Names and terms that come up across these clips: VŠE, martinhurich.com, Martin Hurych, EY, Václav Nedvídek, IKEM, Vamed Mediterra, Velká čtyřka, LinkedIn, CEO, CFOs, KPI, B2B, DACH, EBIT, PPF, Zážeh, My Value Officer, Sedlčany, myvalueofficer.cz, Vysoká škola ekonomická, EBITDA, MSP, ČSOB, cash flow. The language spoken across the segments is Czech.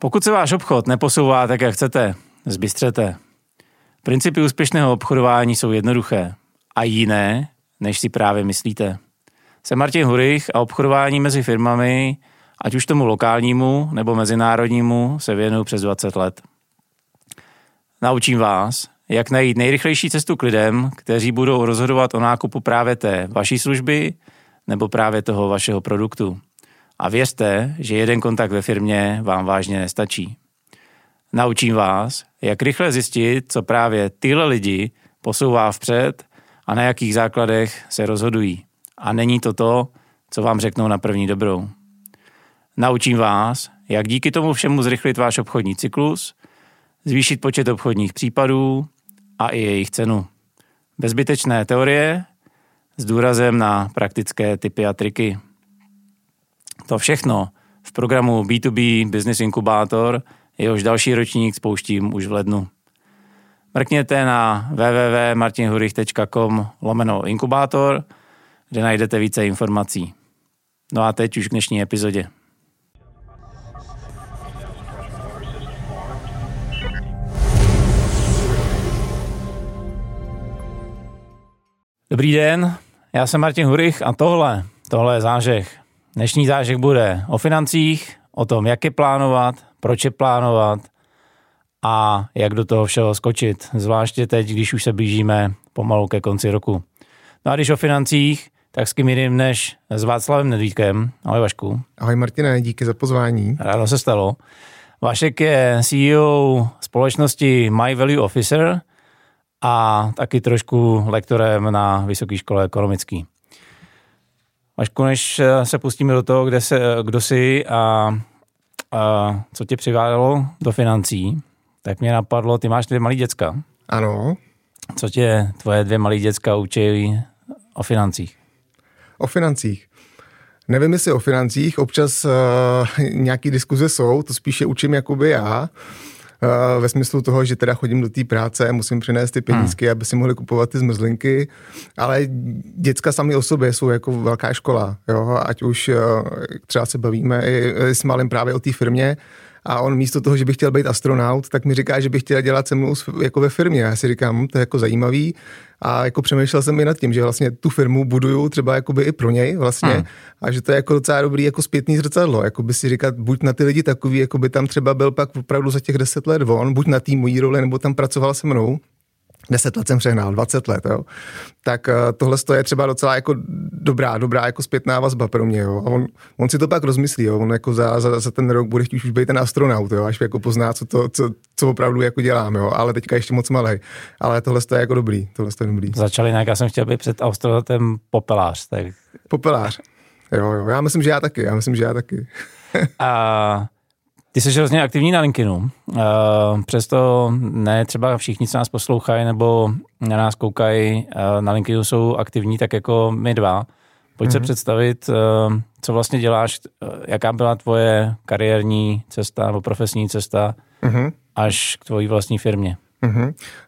Pokud se váš obchod neposouvá tak, jak chcete, zbystřete. Principy úspěšného obchodování jsou jednoduché a jiné, než si právě myslíte. Jsem Martin Hurych a obchodování mezi firmami, ať už tomu lokálnímu nebo mezinárodnímu, se věnuju přes 20 let. Naučím vás, jak najít nejrychlejší cestu k lidem, kteří budou rozhodovat o nákupu právě té vaší služby nebo právě toho vašeho produktu. A věřte, že jeden kontakt ve firmě vám vážně nestačí. Naučím vás, jak rychle zjistit, co právě tyhle lidi posouvá vpřed a na jakých základech se rozhodují. A není to to, co vám řeknou na první dobrou. Naučím vás, jak díky tomu všemu zrychlit váš obchodní cyklus, zvýšit počet obchodních případů a i jejich cenu. Bez zbytečné teorie s důrazem na praktické tipy a triky. To všechno v programu B2B Business Inkubátor, jehož další ročník spouštím už v lednu. Mrkněte na www.martinhurich.com/inkubátor, kde najdete více informací. No a teď už k dnešní epizodě. Dobrý den, já jsem Martin Hurych a tohle je Zážeh. Dnešní Zážeh bude o financích, o tom, jak je plánovat, proč je plánovat a jak do toho všeho skočit, zvláště teď, když už se blížíme pomalu ke konci roku. No a když o financích, tak s kým jiným než s Václavem Nedvídkem. Ahoj Vašku. Ahoj Martine, díky za pozvání. Ráno se stalo. Vašek je CEO společnosti My Value Officer a taky trošku lektorem na Vysoké škole ekonomické. Vašku, než se pustíme do toho, kdo jsi a co tě přivádalo do financí, tak mě napadlo, ty máš 2 malý děcka. Ano. Co tě tvoje 2 malý děcka učili o financích? O financích. Nevím, jestli o financích, občas nějaké diskuze jsou, to spíše učím jakoby já. Ve smyslu toho, že teda chodím do té práce, musím přinést ty penízky, aby si mohli kupovat ty zmrzlinky, ale děcka sami o sobě jsou jako velká škola, jo? Ať už třeba se bavíme i s malým právě o té firmě a on místo toho, že by chtěl být astronaut, tak mi říká, že by chtěl dělat se mnou jako ve firmě. Já si říkám, to je jako zajímavý a jako přemýšlel jsem i nad tím, že vlastně tu firmu buduju třeba jakoby i pro něj vlastně a že to je jako docela dobrý jako zpětný zrcadlo, jakoby si říkat, buď na ty lidi takový, jakoby tam třeba byl pak opravdu za těch 10 let on, buď na té mojí roli, nebo tam pracoval se mnou. 10 let jsem přehnal, 20 let, jo. Tak tohle je třeba docela jako dobrá jako zpětná vazba pro mě, jo. A on si to pak rozmyslí, jo. On jako za ten rok bude chtít už být ten astronaut, jo, až jako pozná, co opravdu jako dělám, jo. Ale teďka ještě moc malej. Ale tohle je jako dobrý, Začal jinak, já jsem chtěl být před astronautem popelář, tak... Popelář, jo, já myslím, že já taky. A... Ty jsi hrozně aktivní na LinkedInu, přesto ne třeba všichni, co nás poslouchají nebo na nás koukají, na LinkedInu jsou aktivní tak jako my dva. Pojď se představit, co vlastně děláš, jaká byla tvoje kariérní cesta nebo profesní cesta až k tvojí vlastní firmě.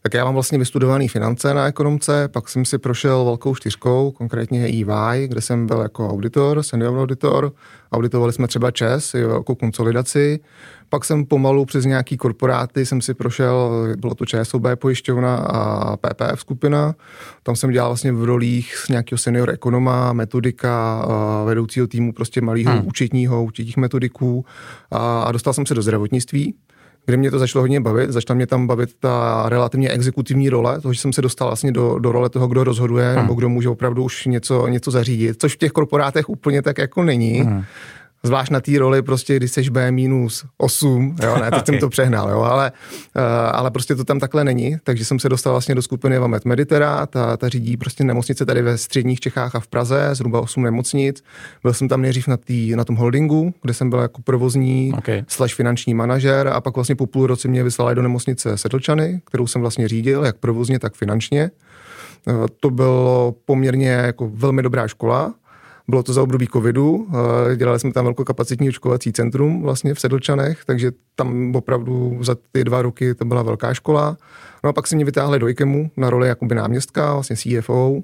Tak já mám vlastně vystudovaný finance na ekonomce, pak jsem si prošel Velkou čtyřkou, konkrétně EY, kde jsem byl jako auditor, senior auditor, auditovali jsme třeba ČES, velkou konsolidaci, pak jsem pomalu přes nějaký korporáty jsem si prošel, bylo to ČSOB pojišťovna a PPF skupina, tam jsem dělal vlastně v rolích s nějakého senior ekonoma, metodika, vedoucího týmu prostě malého účetních metodiků a dostal jsem se do zdravotnictví, kde mě to začalo hodně bavit, začala mě tam bavit ta relativně exekutivní role, to, že jsem se dostal vlastně do role toho, kdo rozhoduje, nebo kdo může opravdu už něco zařídit, což v těch korporátech úplně tak jako není. Zvlášť na té roli prostě, když seš B-8, jo, ne, teď jsem to přehnal, jo, ale prostě to tam takhle není, takže jsem se dostal vlastně do skupiny Vamed Mediterra, ta řídí prostě nemocnice tady ve středních Čechách a v Praze, zhruba 8 nemocnic, byl jsem tam nejdřív na tom holdingu, kde jsem byl jako provozní / finanční manažer a pak vlastně po půl roce mě vyslali do nemocnice Sedlčany, kterou jsem vlastně řídil, jak provozně, tak finančně. To bylo poměrně jako velmi dobrá škola. Bylo to za období covidu, dělali jsme tam velkokapacitní očkovací centrum vlastně v Sedlčanech, takže tam opravdu za ty 2 roky to byla velká škola. No a pak se mě vytáhli do IKEMu na roli jakoby náměstka, vlastně CFO.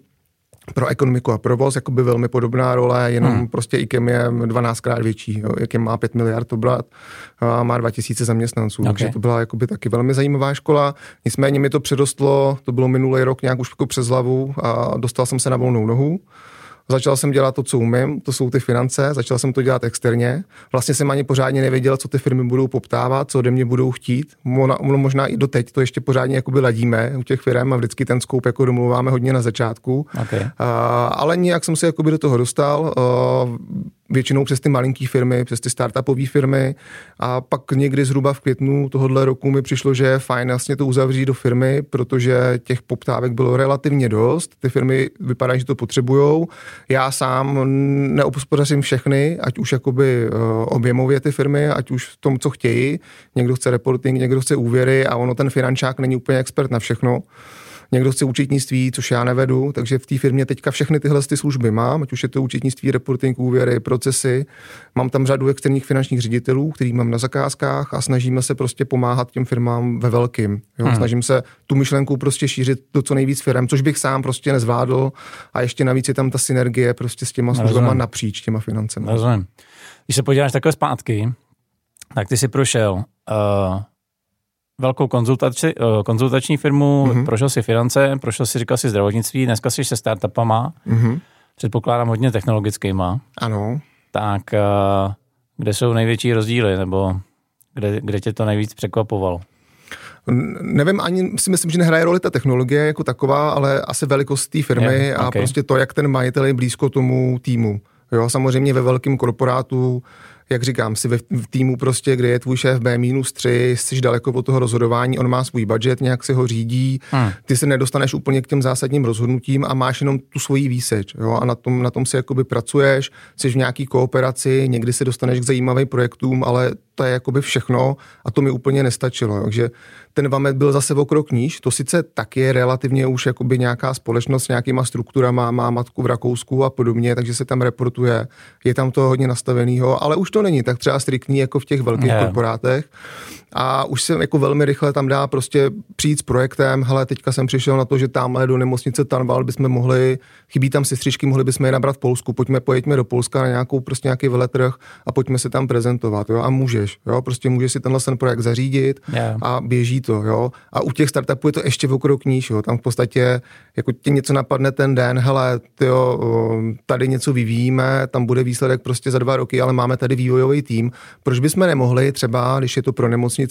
pro ekonomiku a provoz jakoby velmi podobná role, jenom prostě IKEM je 12krát větší. Jo. IKEM má 5 miliard obrat a má 2000 zaměstnanců, takže to byla jakoby taky velmi zajímavá škola. Nicméně mi to předostlo, to bylo minulý rok nějak už jako přes hlavu a dostal jsem se na volnou nohu. Začal jsem dělat to, co umím, to jsou ty finance, začal jsem to dělat externě. Vlastně jsem ani pořádně nevěděl, co ty firmy budou poptávat, co ode mě budou chtít. Možná i doteď to ještě pořádně jakoby ladíme u těch firm a vždycky ten scope jako domluváme hodně na začátku. Okay. Ale nějak jsem se jakoby do toho dostal, většinou přes ty malinký firmy, přes ty startupové firmy a pak někdy zhruba v květnu tohohle roku mi přišlo, že je fajn vlastně to uzavřít do firmy, protože těch poptávek bylo relativně dost, ty firmy vypadají, že to potřebujou. Já sám neobhospodařím všechny, ať už jakoby objemově ty firmy, ať už v tom, co chtějí. Někdo chce reporting, někdo chce úvěry a ono ten finančák není úplně expert na všechno. Někdo chce účetnictví, což já nevedu, takže v té firmě teďka všechny tyhle ty služby mám, ať už je to účetnictví, reporting, úvěry, procesy. Mám tam řadu externích finančních ředitelů, který mám na zakázkách a snažíme se prostě pomáhat těm firmám ve velkým. Jo? Snažím se tu myšlenku prostě šířit do co nejvíc firm, což bych sám prostě nezvládl a ještě navíc je tam ta synergie prostě s těma službama napříč těma financemi. Rozumím. Když se podíváš takhle zpátky, tak ty si prošel velkou konzultační firmu, prošel si finance, prošel si, říkal si zdravotnictví, dneska jsi se startupama, předpokládám hodně technologickýma. Ano. Tak kde jsou největší rozdíly, nebo kde tě to nejvíc překvapovalo? Nevím, ani si myslím, že nehraje roli ta technologie jako taková, ale asi velikost té firmy a prostě to, jak ten majitel je blízko tomu týmu. Jo, samozřejmě ve velkém korporátu, jak říkám, si ve týmu prostě, kde je tvůj šéf B-3, jsi daleko od toho rozhodování, on má svůj budget, nějak si ho řídí, ty se nedostaneš úplně k těm zásadním rozhodnutím a máš jenom tu svoji výseč, jo, a na tom si jakoby pracuješ, jsi v nějaký kooperaci, někdy se dostaneš k zajímavým projektům, ale to je jakoby všechno a to mi úplně nestačilo, takže ten Vamed byl zase o krok níž, to sice tak je relativně už jakoby nějaká společnost s nějakýma strukturama, má matku v Rakousku a podobně, takže se tam reportuje, je tam toho hodně nastaveného, ale už to není tak třeba striktní jako v těch velkých korporátech a už se jako velmi rychle tam dá prostě přijít s projektem, hele, teďka jsem přišel na to, že tamhle do nemocnice Tanval bychom mohli, chybí tam sestřičky, mohli bychom je nabrat v Polsku, pojeďme do Polska na nějakou prostě nějaký veletrh a pojďme se tam prezentovat, jo, a můžeš, jo, prostě můžeš si tenhle ten projekt zařídit a běží to, jo, a u těch startupů je to ještě o krok níž, jo, tam v podstatě jako tě něco napadne ten den, hele, tyjo, tady něco vyvíjíme, tam bude výsledek prostě za 2 roky, ale máme tady vývojový tým, proč bychom nemohli třeba, když je to pro nemocnice,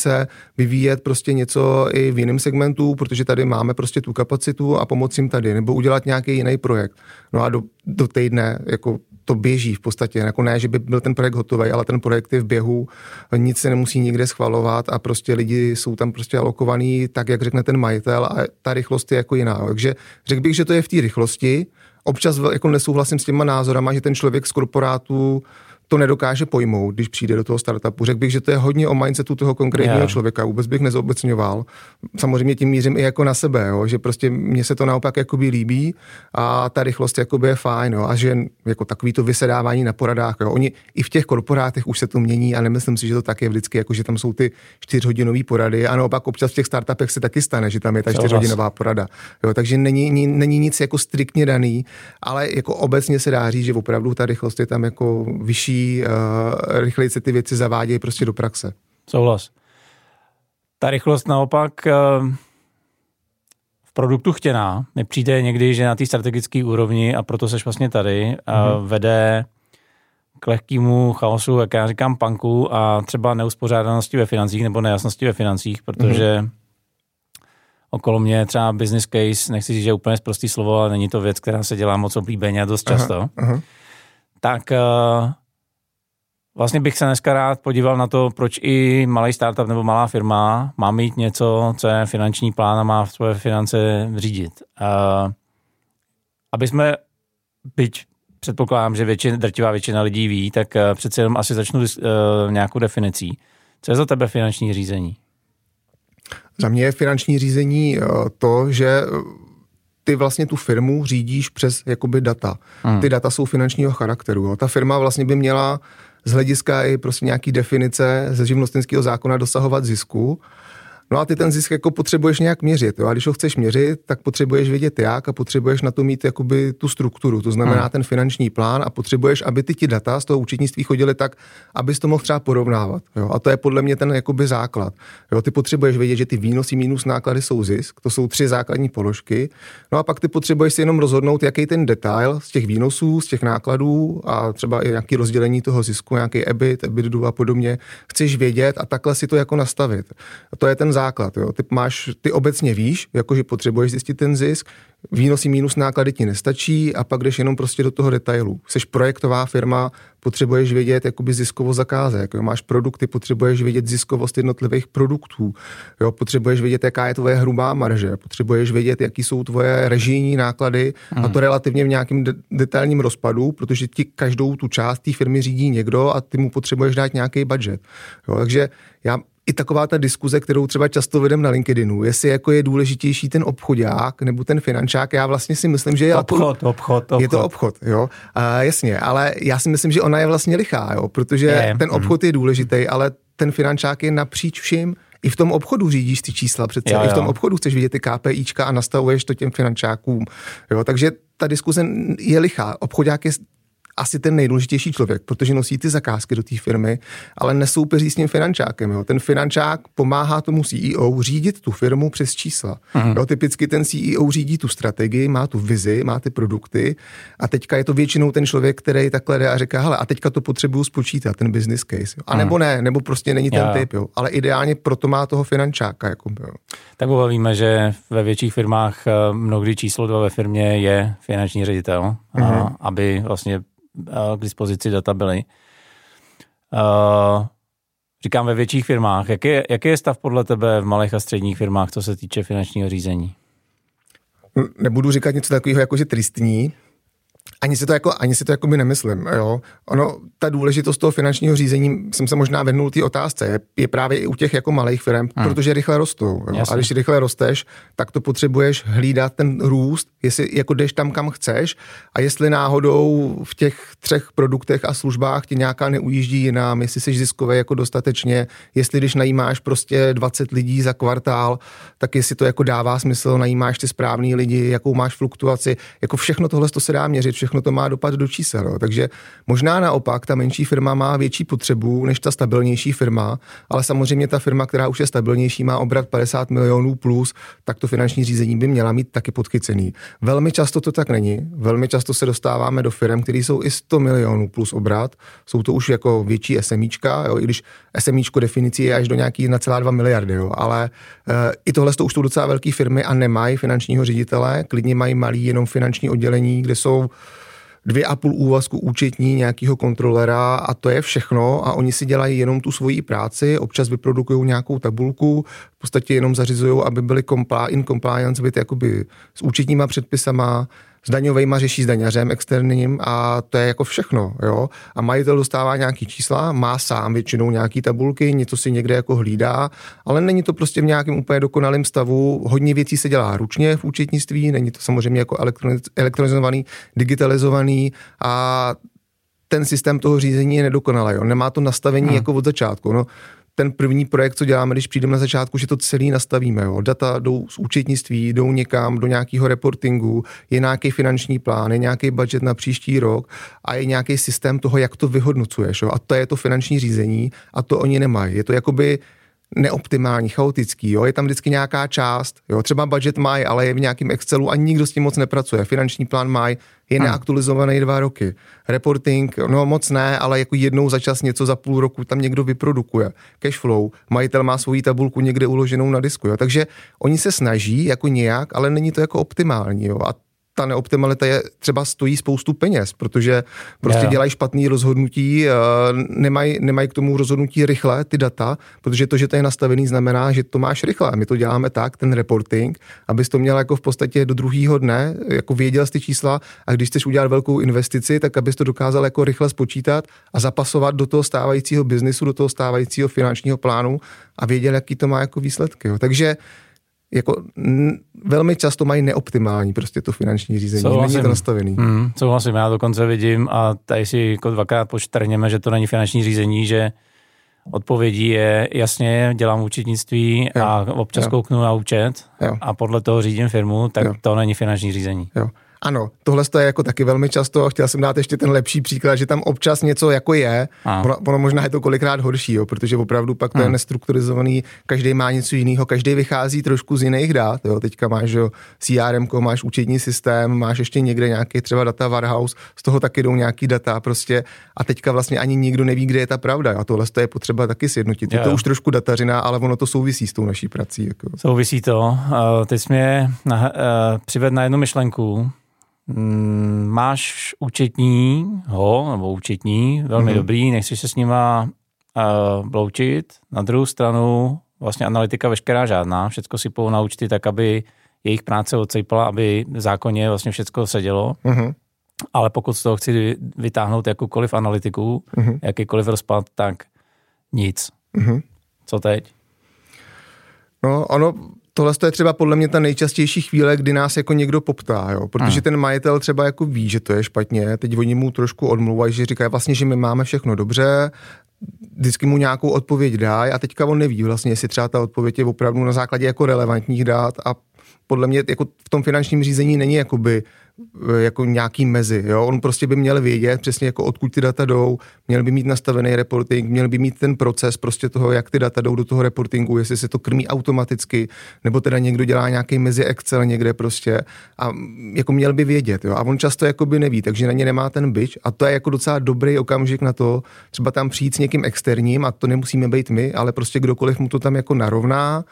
vyvíjet prostě něco i v jiném segmentu, protože tady máme prostě tu kapacitu a pomoct jim tady, nebo udělat nějaký jiný projekt. No a do týdne jako to běží v podstatě, jako ne, že by byl ten projekt hotový, ale ten projekt je v běhu, nic se nemusí nikde schvalovat a prostě lidi jsou tam prostě alokovaní tak, jak řekne ten majitel a ta rychlost je jako jiná. Takže řekl bych, že to je v té rychlosti. Občas jako nesouhlasím s těma názorama, že ten člověk z korporátu to nedokáže pojmout, když přijde do toho startupu. Řekl bych, že to je hodně o mindsetu toho konkrétního člověka, vůbec bych nezaobecňoval. Samozřejmě tím mířím i jako na sebe, jo, že prostě mně se to naopak jakoby líbí a ta rychlost jakoby je fajn, jo, a že jako takový to vysedávání na poradách, jo. Oni i v těch korporátech už se to mění a nemyslím si, že to tak je vždycky, jako že tam jsou ty 4hodinové porady a naopak občas v těch startupech se taky stane, že tam je ta 4hodinová porada. Jo, takže není nic jako striktně daný, ale jako obecně se dá říct, že opravdu ta rychlost je tam jako vyšší. Rychleji se ty věci zavádějí prostě do praxe. Souhlas. Ta rychlost naopak v produktu chtěná. Mně přijde někdy, že na té strategické úrovni, a proto seš vlastně tady, vede k lehkému chaosu, jak já říkám, punku a třeba neuspořádanosti ve financích nebo nejasnosti ve financích, protože okolo mě třeba business case, nechci říct, že je úplně prostý slovo, ale není to věc, která se dělá moc oblíbeně a dost často. Tak vlastně bych se dneska rád podíval na to, proč i malý startup nebo malá firma má mít něco, co je finanční plán a má v svoje finance řídit. Aby jsme, byť předpokládám, že drtivá většina lidí ví, tak přece jenom asi začnu nějakou definicí. Co je za tebe finanční řízení? Za mě je finanční řízení to, že ty vlastně tu firmu řídíš přes jakoby data. Ty data jsou finančního charakteru. Jo. Ta firma vlastně by měla z hlediska i prostě nějaký definice ze živnostenského zákona dosahovat zisku No a ty ten zisk jako potřebuješ nějak měřit, jo? A když ho chceš měřit, tak potřebuješ vědět jak a potřebuješ na to mít jakoby tu strukturu, to znamená ten finanční plán a potřebuješ, aby ti data z toho účetnictví chodily tak, abys to mohl třeba porovnávat, jo? A to je podle mě ten jakoby základ. Jo? Ty potřebuješ vědět, že ty výnosy minus náklady jsou zisk, to jsou tři základní položky. No a pak ty potřebuješ si jenom rozhodnout, jaký ten detail z těch výnosů, z těch nákladů a třeba i nějaký rozdělení toho zisku, nějaký EBIT, EBITDA a podobně, chceš vědět a takhle si to jako nastavit. A to je ten základ, jo. Ty obecně víš, jakože potřebuješ zjistit ten zisk, výnosy minus náklady ti nestačí a pak jdeš jenom prostě do toho detailu. Jseš projektová firma, potřebuješ vědět jakoby ziskovost zakázek, jo. Máš produkty, potřebuješ vědět ziskovost jednotlivých produktů, jo. Potřebuješ vědět, jaká je tvoje hrubá marže, potřebuješ vědět, jaký jsou tvoje režijní náklady a to relativně v nějakém detailním rozpadu, protože ti každou tu část té firmy řídí někdo a ty mu potřebuješ dát nějaký budget. Jo. Takže i taková ta diskuze, kterou třeba často vedem na LinkedInu, jestli jako je důležitější ten obchodák nebo ten finančák, já vlastně si myslím, že je obchod. Je to obchod, jo. Jasně, ale já si myslím, že ona je vlastně lichá, jo, protože ten obchod je důležitý, ale ten finančák je napříč vším. I v tom obchodu řídíš ty čísla přece, jo. I v tom obchodu chceš vidět ty KPIčka a nastavuješ to těm finančákům, jo. Takže ta diskuze je lichá. Obchodák je asi ten nejdůležitější člověk, protože nosí ty zakázky do té firmy, ale nesoupeří s tím finančákem. Jo. Ten finančák pomáhá tomu CEO řídit tu firmu přes čísla. Jo, typicky ten CEO řídí tu strategii, má tu vizi, má ty produkty a teďka je to většinou ten člověk, který takhle jde a říká, hele, a teďka to potřebuju spočítat, ten business case. Jo. A nebo ne, nebo prostě není ten typ. Jo. Ale ideálně proto má toho finančáka. Jako, jo. Tak obavíme, že ve větších firmách mnohdy číslo 2 ve firmě je finanční ředitel, aby vlastně k dispozici data byly. Říkám ve větších firmách. Jaký je stav podle tebe v malých a středních firmách, co se týče finančního řízení? Nebudu říkat něco takového jako, že tristní. Ani si to jako by nemyslím, jo. Ono, ta důležitost toho finančního řízení, jsem se možná vyhnul té otázce, je právě i u těch jako malých firm, protože rychle rostou. Jo? A když rychle rosteš, tak to potřebuješ hlídat ten růst, jestli jako jdeš tam, kam chceš a jestli náhodou v těch 3 produktech a službách ti nějaká neujíždí jinam, jestli jsi ziskový jako dostatečně, jestli když najímáš prostě 20 lidí za kvartál, tak jestli to jako dává smysl, najímáš ty správný lidi, jakou máš fluktuaci, jako všechno tohle to se dá měřit. Všechno to má dopad do čísel. Jo. Takže možná naopak ta menší firma má větší potřebu než ta stabilnější firma, ale samozřejmě ta firma, která už je stabilnější, má obrat 50 milionů plus, tak to finanční řízení by měla mít taky podchycený. Velmi často to tak není. Velmi často se dostáváme do firm, které jsou i 100 milionů plus obrat. Jsou to už jako větší SMIčka, jo, i když SMIčko definici je až do nějakých 1,2 miliardy, jo, ale i tohle už jsou docela velké firmy a nemají finančního ředitele, klidně mají malý jenom finanční oddělení, kde jsou 2,5 úvazku účetní, nějakého kontrolera a to je všechno a oni si dělají jenom tu svoji práci, občas vyprodukují nějakou tabulku, v podstatě jenom zařizují, aby byly in compliance jakoby s účetníma předpisama, s daňovejma řeší s daňařem externím a to je jako všechno, jo. A majitel dostává nějaký čísla, má sám většinou nějaký tabulky, něco si někde jako hlídá, ale není to prostě v nějakém úplně dokonalém stavu. Hodně věcí se dělá ručně v účetnictví, není to samozřejmě jako elektronizovaný, digitalizovaný a ten systém toho řízení je nedokonalý, jo. Nemá to nastavení jako od začátku, no. Ten první projekt, co děláme, když přijdeme na začátku, že to celý nastavíme. Jo. Data jdou z účetnictví, jdou někam do nějakého reportingu, je nějaký finanční plán, je nějaký budget na příští rok a je nějaký systém toho, jak to vyhodnocuješ. Jo. A to je to finanční řízení a to oni nemají. Je to jakoby neoptimální, chaotický, jo, je tam vždycky nějaká část, jo, třeba budget mají, ale je v nějakém Excelu a nikdo s tím moc nepracuje, finanční plán mají, je neaktualizovaný 2 roky, reporting, no moc ne, ale jako jednou za čas něco za půl roku tam někdo vyprodukuje, cash flow, majitel má svoji tabulku někde uloženou na disku, jo, takže oni se snaží jako nějak, ale není to jako optimální, jo, a ta neoptimalita je, třeba stojí spoustu peněz, protože prostě dělají špatný rozhodnutí, nemají k tomu rozhodnutí rychle ty data, protože to, že to je nastavený, znamená, že to máš rychle. My to děláme tak, ten reporting, abys to měl jako v podstatě do druhého dne, jako věděl jsi ty čísla a když chceš udělat velkou investici, tak abys to dokázal jako rychle spočítat a zapasovat do toho stávajícího biznisu, do toho stávajícího finančního plánu a věděl, jaký to má jako výsledky. Jo. Takže jako velmi často mají neoptimální prostě to finanční řízení, není to nastavený. Souhlasím, já dokonce vidím a tady si jako dvakrát poštrněme, že to není finanční řízení, že odpovědí je, jasně, dělám účetnictví a občas kouknu na účet a podle toho řídím firmu, tak to není finanční řízení. Jo. Ano, tohle je jako taky velmi často a chtěl jsem dát ještě ten lepší příklad, že tam občas něco jako je, ono možná je to kolikrát horší, jo, protože opravdu pak to je nestrukturizovaný, každý má něco jiného, každý vychází trošku z jiných dát, jo, teďka máš CRM, máš účetní systém, máš ještě někde nějaký třeba data warehouse, z toho taky jdou nějaký data prostě a teďka vlastně ani nikdo neví, kde je ta pravda a tohle je potřeba taky sjednotit. Je to už trošku datařina, ale ono to souvisí s tou naší prací. Jako. Souvisí to, teď jsi mě přived na jednu myšlenku. Máš účetního, nebo účetní, velmi dobrý, nechceš se s nima bloučit. Na druhou stranu vlastně analytika veškerá žádná, všecko sypou na účty tak, aby jejich práce odsypala, aby v zákoně vlastně všecko sedělo. Ale pokud z toho chci vytáhnout jakoukoliv analytiku, jakýkoliv rozpad, tak nic. Co teď? No, ono... Tohle je třeba podle mě ta nejčastější chvíle, kdy nás jako někdo poptá, jo? Protože ten majitel třeba jako ví, že to je špatně, teď oni mu trošku odmluvají, že říkají vlastně, že my máme všechno dobře, vždycky mu nějakou odpověď dají a teďka on neví vlastně, jestli třeba ta odpověď je opravdu na základě jako relevantních dat a podle mě jako v tom finančním řízení není jakoby jako nějaký mezi, jo? On prostě by měl vědět přesně jako odkud ty data jdou, měl by mít nastavený reporting, měl by mít ten proces prostě toho, jak ty data jdou do toho reportingu, jestli se to krmí automaticky, nebo teda někdo dělá nějaký mezi Excel někde prostě a jako měl by vědět, jo? A on často jakoby neví, takže na ně nemá ten bič a to je jako docela dobrý okamžik na to, třeba tam přijít s někým externím a to nemusíme být my, ale prostě kdokoliv mu to tam jako narovná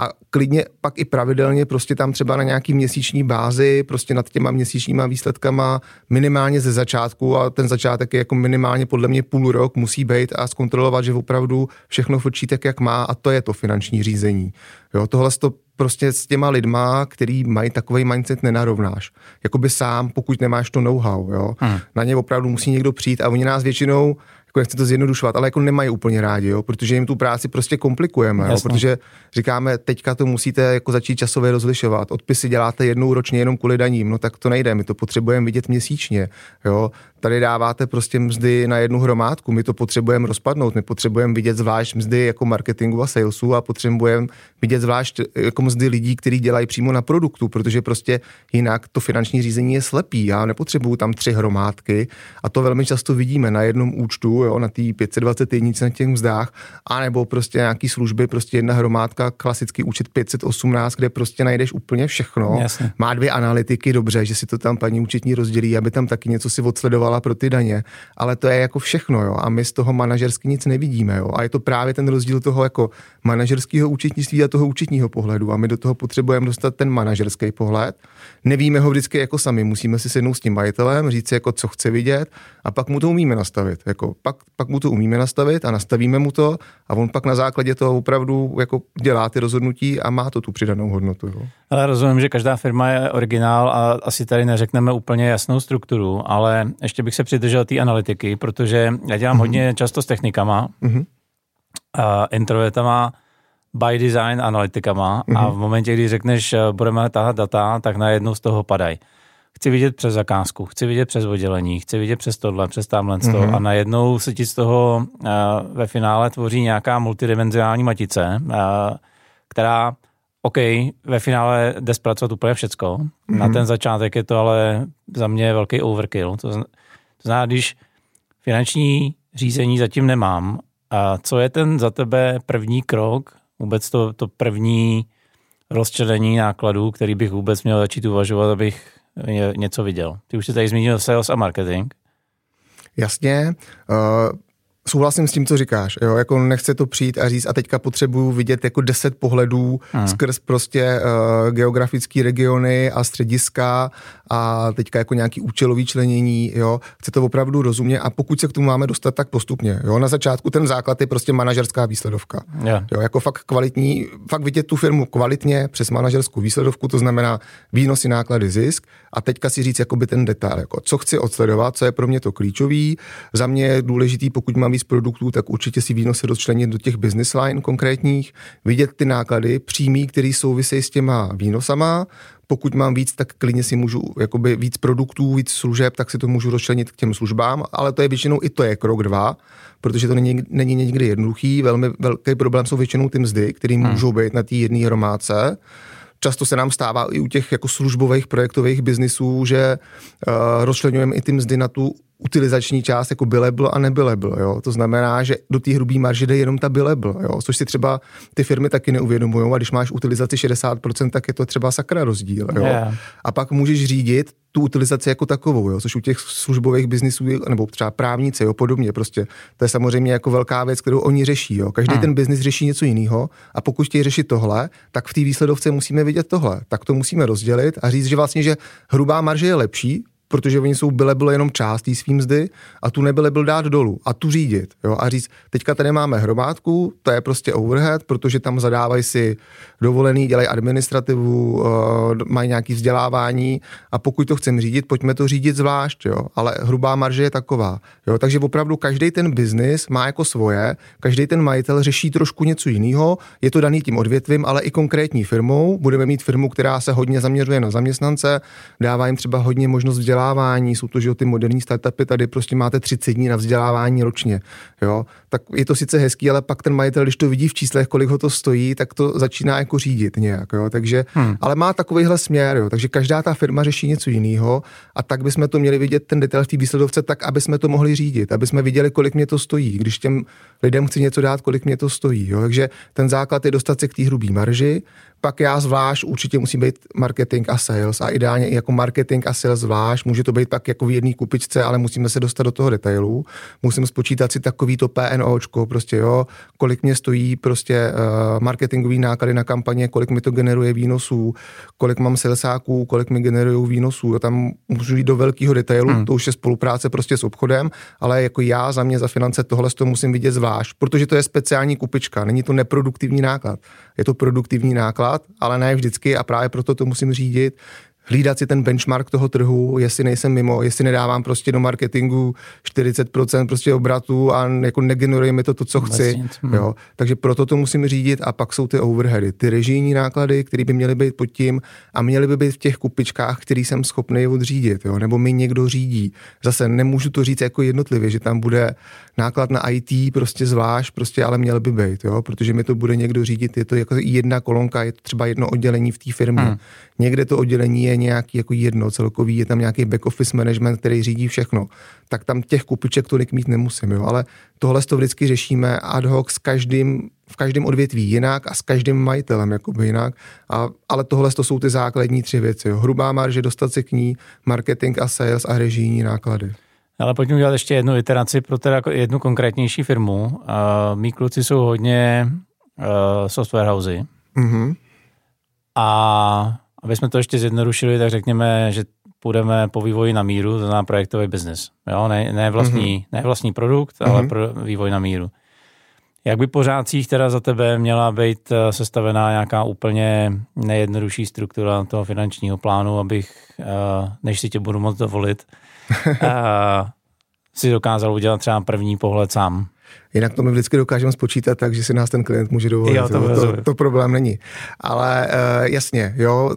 a klidně pak i pravidelně prostě tam třeba na nějaký měsíční bázi, prostě nad těma měsíčníma výsledkama minimálně ze začátku a ten začátek je jako minimálně podle mě půl rok musí být a zkontrolovat, že opravdu všechno frčí tak, jak má a to je to finanční řízení. Jo, tohle to prostě s těma lidma, který mají takovej mindset, nenarovnáš. Jakoby sám, pokud nemáš to know-how. Jo. Na ně opravdu musí někdo přijít a oni nás většinou nechci to zjednodušovat, ale jako nemají úplně rádi, jo, protože jim tu práci prostě komplikujeme, jo, protože říkáme, teďka to musíte jako začít časově rozlišovat, odpisy děláte jednou ročně jenom kvůli daním, no tak to nejde, my to potřebujeme vidět měsíčně, jo, tady dáváte prostě mzdy na jednu hromádku, my to potřebujeme rozpadnout, my potřebujeme vidět zvlášť mzdy jako marketingu a salesu a potřebujeme vidět zvlášť jako mzdy lidí, kteří dělají přímo na produktu, protože prostě jinak to finanční řízení je slepý, já nepotřebuju tam 3 hromádky a to velmi často vidíme na jednom účtu, jo, na té 521 na těch mzdách, anebo prostě nějaký služby, prostě jedna hromádka, klasický účet 518, kde prostě najdeš úplně všechno. Jasně. Má 2 analytiky, dobře, že si to tam paní účetní rozdělí, aby tam taky něco si odsledovala pro ty daně, ale to je jako všechno, jo, a my z toho manažersky nic nevidíme, jo, a je to právě ten rozdíl toho jako manažerského účetnictví a toho účetního pohledu a my do toho potřebujeme dostat ten manažerský pohled. Nevíme ho vždycky jako sami, musíme si sednout s tím majitelem, říct si jako co chce vidět a pak mu to umíme nastavit, jako pak mu to umíme nastavit a nastavíme mu to a on pak na základě toho opravdu jako dělá ty rozhodnutí a má to tu přidanou hodnotu. Jo. Ale rozumím, že každá firma je originál a asi tady neřekneme úplně jasnou strukturu, ale ještě bych se přidržel té analytiky, protože já dělám hodně často s technikama, introvertama, by design analytikama a v momentě, kdy řekneš, budeme tahat data, tak najednou z toho padají. Chci vidět přes zakázku, chci vidět přes oddělení, chci vidět přes tohle, přes tamhle a najednou se ti z toho ve finále tvoří nějaká multidimenzionální matice, která, OK, ve finále jde zpracovat úplně všecko, na ten začátek je to ale za mě velký overkill, to znamená, když finanční řízení zatím nemám, a co je ten za tebe první krok, vůbec to první rozčlenění nákladů, který bych vůbec měl začít uvažovat, abych něco viděl. Ty už jsi tady zmínil sales a marketing. Jasně. Souhlasím s tím, co říkáš. Jo? Jako nechce to přijít a říct a teďka potřebuju vidět jako 10 pohledů skrz prostě geografické regiony a střediska a teďka jako nějaký účelový členění. Jo? Chce to opravdu rozumět a pokud se k tomu máme dostat, tak postupně. Jo? Na začátku ten základ je prostě manažerská výsledovka. Yeah. Jo? Jako fakt kvalitní, fakt vidět tu firmu kvalitně přes manažerskou výsledovku, to znamená výnosy, náklady, zisk a teďka si říct jakoby ten detail. Jako, co chci odsledovat, co je pro mě to klíčový. Za mě je důležitý, pokud mám víc produktů, tak určitě si výnosy rozčlenit do těch business line konkrétních, vidět ty náklady přímý, které souvisejí s těma výnosama. Pokud mám víc, tak klidně si můžu jakoby víc produktů, víc služeb, tak si to můžu rozčlenit k těm službám, ale to je většinou i to je krok 2, protože to není nikdy jednoduchý. Velmi velký problém jsou většinou ty mzdy, které můžou být na té jedné hromádce. Často se nám stává i u těch jako službových projektových biznisů, že rozčleňujeme i ty mzdy na tu utilizační část jako billable a nebillable, jo. To znamená, že do té hrubý marže jde jenom ta billable, jo, což si třeba ty firmy taky neuvědomujou, a když máš utilizaci 60%, tak je to třeba sakra rozdíl, jo. Yeah. A pak můžeš řídit tu utilizaci jako takovou, jo, což u těch službových biznisů nebo třeba právníci, jo, podobně, prostě to je samozřejmě jako velká věc, kterou oni řeší, jo. Každý ten biznis řeší něco jiného, a pokud chtějí řešit tohle, tak v té výsledovce musíme vidět tohle, tak to musíme rozdělit a říct, že vlastně že hrubá marže je lepší, protože oni jsou bylo jenom částí svý mzdy a tu nebyl dát dolů a tu řídit, jo, a říct, teďka tady máme hromádku, to je prostě overhead, protože tam zadávají si dovolený, dělají administrativu, mají nějaké vzdělávání, a pokud to chceme řídit, pojďme to řídit zvlášť, jo, ale hrubá marže je taková, jo, takže opravdu každý ten biznis má jako svoje, každý ten majitel řeší trošku něco jiného, je to daný tím odvětvím, ale i konkrétní firmou. Budeme mít firmu, která se hodně zaměřuje na zaměstnance, dává jim třeba hodně možnost vzdělávání, jsou to, že ty moderní startupy tady prostě máte 30 dní na vzdělávání ročně, jo, tak je to sice hezký, ale pak ten majitel, když to vidí v číslech, kolik ho to stojí, tak to začíná jako řídit nějak, jo, takže, ale má takovejhle směr, jo, takže každá ta firma řeší něco jiného, a tak bychom to měli vidět ten detail v té výsledovce tak, aby jsme to mohli řídit, aby jsme viděli, kolik mě to stojí, když těm lidem chci něco dát, kolik mě to stojí, jo, takže ten základ je dostat se k té hrubý marži, pak já zvlášť určitě musí být marketing a sales, a ideálně i jako marketing a sales zvlášť. Může to být tak jako v jedné kupičce, ale musíme se dostat do toho detailu. Musím spočítat si takový to PNOčko, prostě jo, kolik mě stojí prostě marketingový náklady na kampaně, kolik mi to generuje výnosů, kolik mám salesáků, kolik mi generujou výnosů. Jo, tam můžu jít do velkého detailu, to už je spolupráce prostě s obchodem, ale jako já za finance tohle to musím vidět zvlášť, protože to je speciální kupička, není to neproduktivní náklad. Je to produktivní náklad, ale ne vždycky, a právě proto to musím řídit. Hlídat si ten benchmark toho trhu, jestli nejsem mimo, jestli nedávám prostě do marketingu 40% prostě obratu a jako negeneruje mi to, co chci. Jo. Takže proto to musím řídit, a pak jsou ty overheady, ty režijní náklady, které by měly být pod tím a měly by být v těch kupičkách, který jsem schopný odřídit, jo, nebo mi někdo řídí. Zase nemůžu to říct jako jednotlivě, že tam bude náklad na IT prostě zvlášť, prostě, ale měl by být, jo, protože mi to bude někdo řídit, je to jako jedna kolonka, je to třeba jedno oddělení v té firmě. Někde to oddělení je nějaký jako jedno celkový, je tam nějaký back office management, který řídí všechno, tak tam těch kupiček tolik mít nemusím, jo, ale tohle to vždycky řešíme ad hoc s každým, v každém odvětví jinak a s každým majitelem jakoby jinak, ale tohle to jsou ty základní 3 věci, jo, hrubá marže, dostat se k ní, marketing a sales a režijní náklady. Ale pojďme udělat ještě jednu iteraci pro teda jednu konkrétnější firmu. Mí kluci jsou hodně software housey. A aby jsme to ještě zjednodušili, tak řekněme, že půjdeme po vývoji na míru, to znamená projektový biznis. Ne vlastní produkt, ale pro vývoj na míru. Jak by po řádcích teda za tebe měla být sestavená nějaká úplně nejjednodušší struktura toho finančního plánu, abych, než si tě budu moc dovolit, si dokázal udělat třeba první pohled sám? Jinak to my vždycky dokážeme spočítat tak, že si nás ten klient může dovolit. Jo, to problém není. Ale jasně, jo,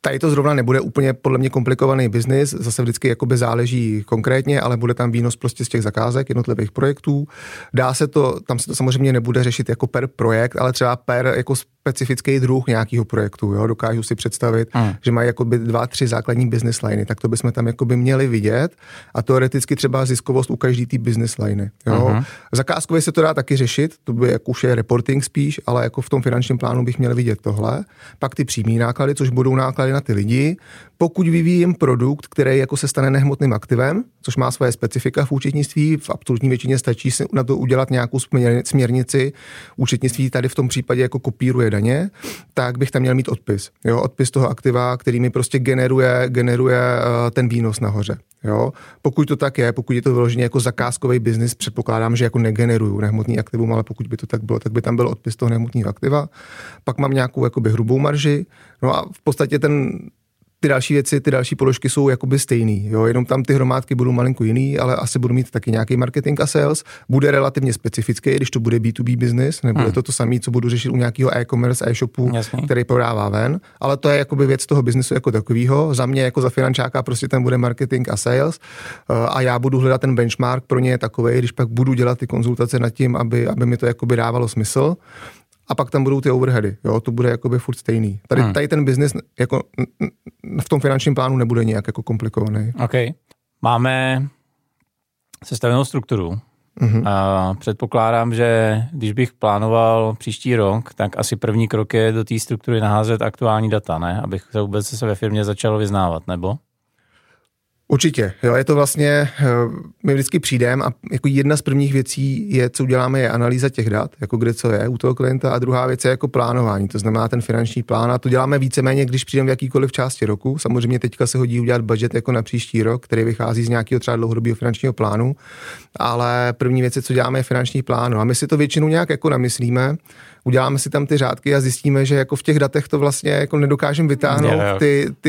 tady to zrovna nebude úplně podle mě komplikovaný biznis, zase vždycky jakoby záleží konkrétně, ale bude tam výnos prostě z těch zakázek, jednotlivých projektů. Dá se to, tam se to samozřejmě nebude řešit jako per projekt, ale třeba per jako specifický druh nějakého projektu, jo. Dokážu si představit, že mají jakoby 2-3 základní business liney, tak to bychom tam jakoby měli vidět, a teoreticky třeba ziskovost u každý té business liney, jo. Zakázkově se to dá taky řešit, to by jako už je reporting spíš, ale jako v tom finančním plánu bych měl vidět tohle. Pak ty přímý náklady, což budou náklady na ty lidi. Pokud vyvíjím produkt, který jako se stane nehmotným aktivem, což má svoje specifika v účetnictví, v absolutní většině stačí si na to udělat nějakou směrnici. Účetnictví tady v tom případě jako kopíruje daně, tak bych tam měl mít odpis. Jo, odpis toho aktiva, který mi prostě generuje ten výnos nahoře. Jo. Pokud to tak je, pokud je to vyloženě jako zakázkový biznis, předpokládám, že jako negeneruju nehmotný aktivum, ale pokud by to tak bylo, tak by tam byl odpis toho nehmotného aktiva. Pak mám nějakou jakoby hrubou marži. No a v podstatě ten ty další věci, ty další položky jsou jakoby stejný, jo, jenom tam ty hromádky budou malinko jiný, ale asi budu mít taky nějaký marketing a sales, bude relativně specifický, když to bude B2B business, nebude to samé, co budu řešit u nějakého e-commerce, e-shopu, který prodává ven, ale to je jakoby věc toho biznesu jako takového. Za mě jako za finančáka prostě tam bude marketing a sales a já budu hledat ten benchmark pro ně takovej, když pak budu dělat ty konzultace nad tím, aby mi to jakoby dávalo smysl. A pak tam budou ty overheady, jo, to bude jakoby furt stejný. Tady ten biznis jako v tom finančním plánu nebude nějak jako komplikovaný. Okay. Máme sestavenou strukturu. A předpokládám, že když bych plánoval příští rok, tak asi první krok je do té struktury naházet aktuální data, ne? Abych se vůbec ve firmě začal vyznávat, nebo? Určitě. Jo, je to vlastně, my vždycky přijdeme a jako jedna z prvních věcí je, co uděláme, je analýza těch dat, jako kde co je u toho klienta, a druhá věc je jako plánování, to znamená ten finanční plán, a to děláme víceméně, když přijdeme v jakýkoliv části roku. Samozřejmě teďka se hodí udělat budget jako na příští rok, který vychází z nějakého třeba dlouhodobého finančního plánu, ale první věc, co děláme, je finanční plán. A my si to většinou nějak jako namyslíme, uděláme si tam ty řádky a zjistíme, že jako v těch datech to vlastně jako nedokážeme vytáhnout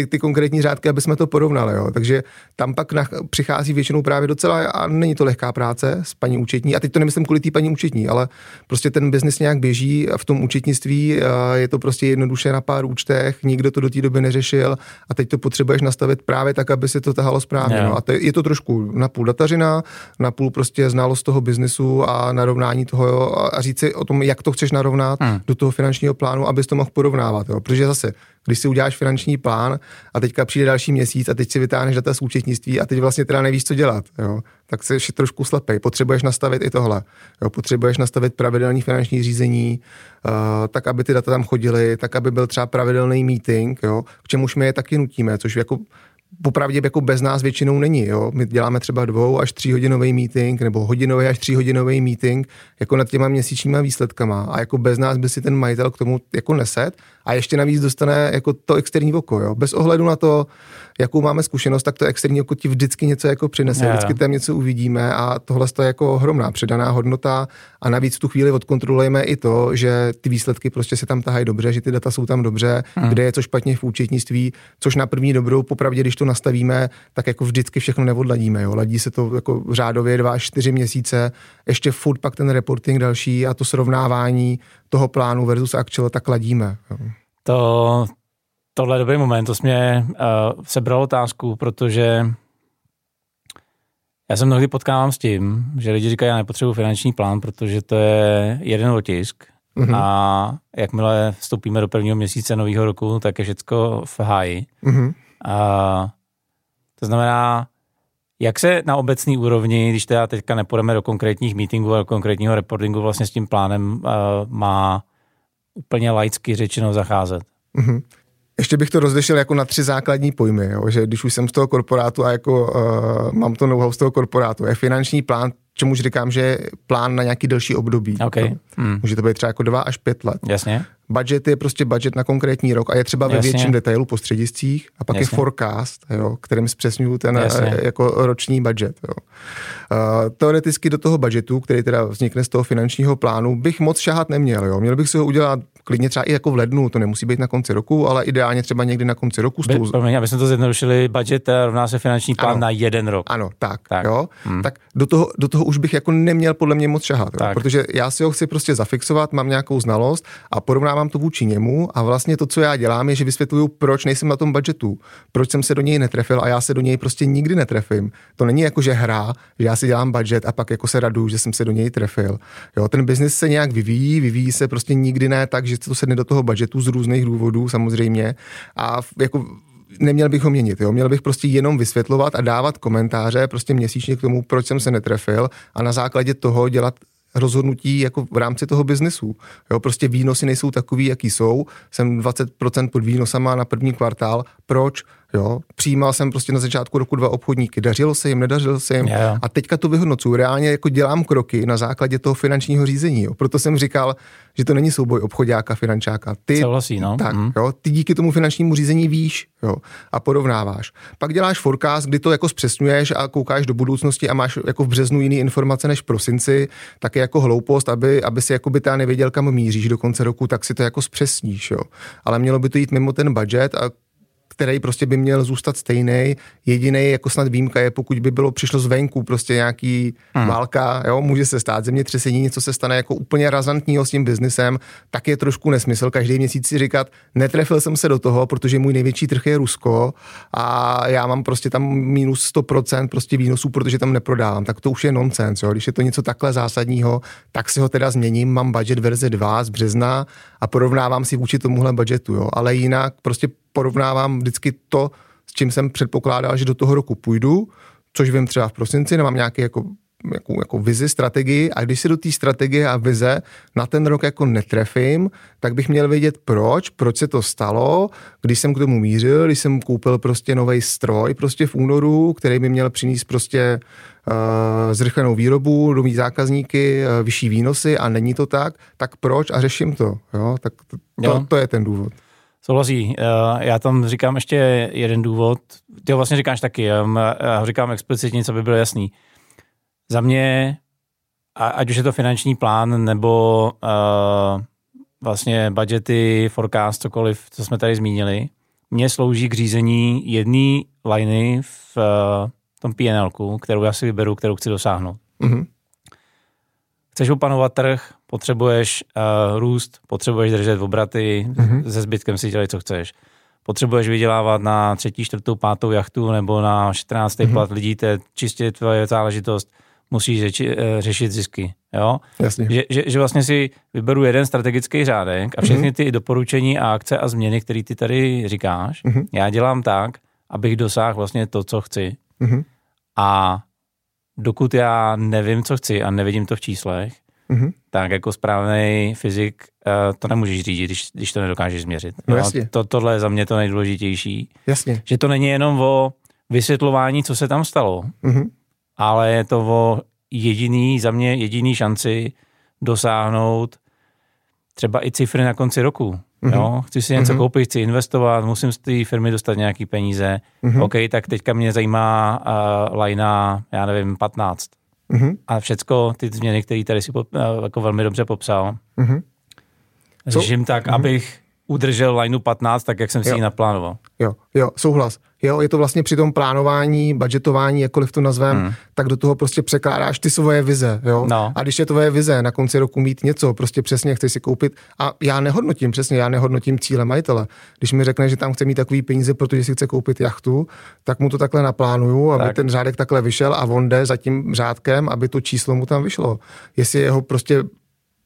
ty konkrétní řádky, aby jsme to porovnali, jo. Takže tam pak přichází většinou právě docela, a není to lehká práce s paní účetní, a teď to nemyslím kvůli té paní účetní, ale prostě ten biznis nějak běží a v tom účetnictví je to prostě jednoduše na pár účtech, nikdo to do té doby neřešil a teď to potřebuješ nastavit právě tak, aby se to tahalo správně. No. A je to trošku na půl datařina, na půl prostě znalost toho biznisu a narovnání toho, jo, a říct si o tom, jak to chceš narovnat do toho finančního plánu, abys to mohl porovnávat, jo. Protože zase, když si uděláš finanční plán a teďka přijde další měsíc a teď si vytáhneš data z účetnictví a teď vlastně teda nevíš, co dělat, jo, tak jsi ještě trošku slepej. Potřebuješ nastavit i tohle. Jo, potřebuješ nastavit pravidelné finanční řízení, tak, aby ty data tam chodily, tak, aby byl třeba pravidelný meeting, jo, k čemuž my je taky nutíme, což jako popravdě jako bez nás většinou není, jo. My děláme třeba 2- až 3-hodinový meeting nebo 1- až 3-hodinový meeting jako nad těma měsíčníma výsledkama, a jako bez nás by si ten majitel k tomu jako neset a ještě navíc dostane jako to externí oko, jo. Bez ohledu na to, jakou máme zkušenost, tak to externí oko ti vždycky něco jako přinese, vždycky tam něco uvidíme, a tohle je jako ohromná přidaná hodnota, a navíc v tu chvíli odkontrolujeme i to, že ty výsledky prostě se tam tahají dobře, že ty data jsou tam dobře, kde je to špatně v účetnictví, což na první dobrou popravdě, když to nastavíme, tak jako vždycky všechno neodladíme, jo. Ladí se to jako řádově 2 až 4 měsíce, ještě furt pak ten reporting další a to srovnávání toho plánu versus actual, tak ladíme. Jo. Tohle je dobrý moment, to jsi mě sebral otázku, protože já se mnohdy potkávám s tím, že lidi říkají, já nepotřebuji finanční plán, protože to je jeden otisk a jakmile vstoupíme do prvního měsíce nového roku, tak je všecko v háji. To znamená, jak se na obecný úrovni, když teda teďka nepůjdeme do konkrétních meetingů a do konkrétního reportingu, vlastně s tím plánem má úplně laicky řečeno zacházet? Ještě bych to rozlišil jako na 3 základní pojmy, jo? Že když už jsem z toho korporátu a jako mám to know-how z toho korporátu, je finanční plán, čemuž říkám, že je plán na nějaký delší období. Okay. Může to být třeba jako 2 až 5 let. Jasně. Budget je prostě budget na konkrétní rok a je třeba ve větším detailu po střediscích, a pak je forecast, jo, kterým zpřesňuju ten jako roční budget. Jo. Teoreticky do toho budgetu, který teda vznikne z toho finančního plánu, bych moc šahat neměl. Jo. Měl bych si ho udělat klidně třeba i jako v lednu, to nemusí být na konci roku, ale ideálně třeba někdy na konci roku. Promiň, aby jsme to zjednodušili, budget rovná se finanční plán na jeden rok. Ano, tak. Jo. Tak do toho už bych jako neměl podle mě moc šahat, jo, protože já si ho chci prostě zafixovat, mám nějakou znalost a porovnávám to vůči němu, a vlastně to, co já dělám, je, že vysvětluju, proč nejsem na tom budgetu, proč jsem se do něj netrefil, a já se do něj prostě nikdy netrefím. To není jako, že hra, že já si dělám budget a pak jako se raduju, že jsem se do něj trefil. Jo, ten biznis se nějak vyvíjí se prostě nikdy ne tak, že to sedne do toho budgetu z různých důvodů samozřejmě, a jako neměl bych ho měnit, jo? Měl bych prostě jenom vysvětlovat a dávat komentáře prostě měsíčně k tomu, proč jsem se netrefil, a na základě toho dělat rozhodnutí jako v rámci toho biznesu. Jo, prostě výnosy nejsou takový, jaký jsou. Jsem 20% pod výnosama na první kvartál. Proč? Jo, přijímal jsem prostě na začátku roku 2 obchodníky. Dařilo se jim, nedařilo se jim. A teďka to vyhodnocuju. Reálně jako dělám kroky na základě toho finančního řízení. Jo. Proto jsem říkal, že to není souboj obchodňáka, finančáka. Ty souhlasí, no? Tak, jo, ty díky tomu finančnímu řízení víš, jo, a porovnáváš. Pak děláš forecast, kdy to jako zpřesňuješ a koukáš do budoucnosti a máš jako v březnu jiný informace než v prosinci, tak je jako hloupost, aby si jako by ta nevěděl, kam míříš do konce roku, tak si to jako zpřesníš, jo. Ale mělo by to jít mimo ten budget a který prostě by měl zůstat stejný. Jediný jako snad výjimka je, pokud by bylo přišlo zvenku prostě nějaký válka, jo, může se stát zemětřesení, něco se stane jako úplně razantního s tím biznisem, tak je trošku nesmysl každý měsíc si říkat, netrefil jsem se do toho, protože můj největší trh je Rusko a já mám prostě tam minus 100% prostě výnosů, protože tam neprodávám. Tak to už je nonsens, jo. Když je to něco takhle zásadního, tak si ho teda změním, mám budget verze 2 z března a porovnávám si vůči tomuhle budgetu, jo, ale jinak prostě porovnávám vždycky to, s čím jsem předpokládal, že do toho roku půjdu, což vím třeba v prosinci, nemám nějaký jako vizi, strategii a když se do té strategie a vize na ten rok jako netrefím, tak bych měl vědět proč se to stalo, když jsem k tomu mířil, když jsem koupil prostě novej stroj prostě v únoru, který by měl přinést prostě zrychlenou výrobu, nový zákazníky, vyšší výnosy a není to tak proč a řeším to, jo, tak to je ten důvod. Souhlasí. Já tam říkám ještě jeden důvod. Ty ho vlastně říkáš taky. Já ho říkám explicitně, aby bylo jasný. Za mě, ať už je to finanční plán, nebo vlastně budgety, forecast, cokoliv, co jsme tady zmínili, mně slouží k řízení jedné liney v tom P&L, kterou já si vyberu, kterou chci dosáhnout. Mm-hmm. Chceš upanovat trh, potřebuješ růst, potřebuješ držet obraty, se zbytkem si dělat, co chceš. Potřebuješ vydělávat na 3., 4., 5. jachtu nebo na 14. plat lidí, to je čistě tvoje záležitost, musíš řešit zisky. Jo? Že vlastně si vyberu jeden strategický řádek a všechny ty doporučení a akce a změny, které ty tady říkáš, já dělám tak, abych dosáhl vlastně to, co chci. A dokud já nevím, co chci a nevidím to v číslech, tak jako správnej fyzik to nemůžeš řídit, když to nedokážeš změřit. No, tohle je za mě to nejdůležitější. Jasně. Že to není jenom o vysvětlování, co se tam stalo, ale je to o za mě jediný šanci dosáhnout třeba i cifry na konci roku. Jo? Chci si něco koupit, chci investovat, musím z té firmy dostat nějaký peníze. OK, tak teďka mě zajímá lajna, já nevím, 15. A všecko, ty změny, které tady si jako velmi dobře popsal, řeším tak, abych udržel lajnu 15, tak jak jsem si ji naplánoval. Jo, souhlas. Jo, je to vlastně při tom plánování, budgetování, jakkoliv to nazvem, tak do toho prostě překládáš ty svoje vize, jo. No. A když je tvoje vize na konci roku mít něco, prostě přesně chceš si koupit a já nehodnotím cíle majitele. Když mi řekne, že tam chce mít takový peníze, protože si chce koupit jachtu, tak mu to takhle naplánuju, aby ten řádek takhle vyšel a on jde za tím řádkem, aby to číslo mu tam vyšlo. Jestli jeho prostě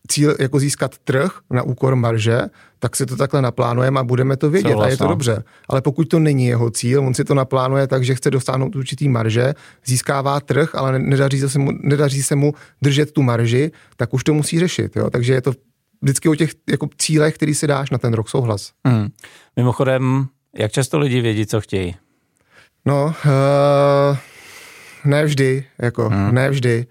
cíl jako získat trh na úkor marže, tak si to takhle naplánujeme a budeme to vědět a je to dobře. Ale pokud to není jeho cíl, on si to naplánuje tak, že chce dosáhnout určitý marže, získává trh, ale nedaří se mu držet tu marži, tak už to musí řešit. Jo? Takže je to vždycky o těch jako cílech, který si dáš na ten rok, souhlas. Mimochodem, jak často lidi vědí, co chtějí? No, nevždy, jako, nevždy.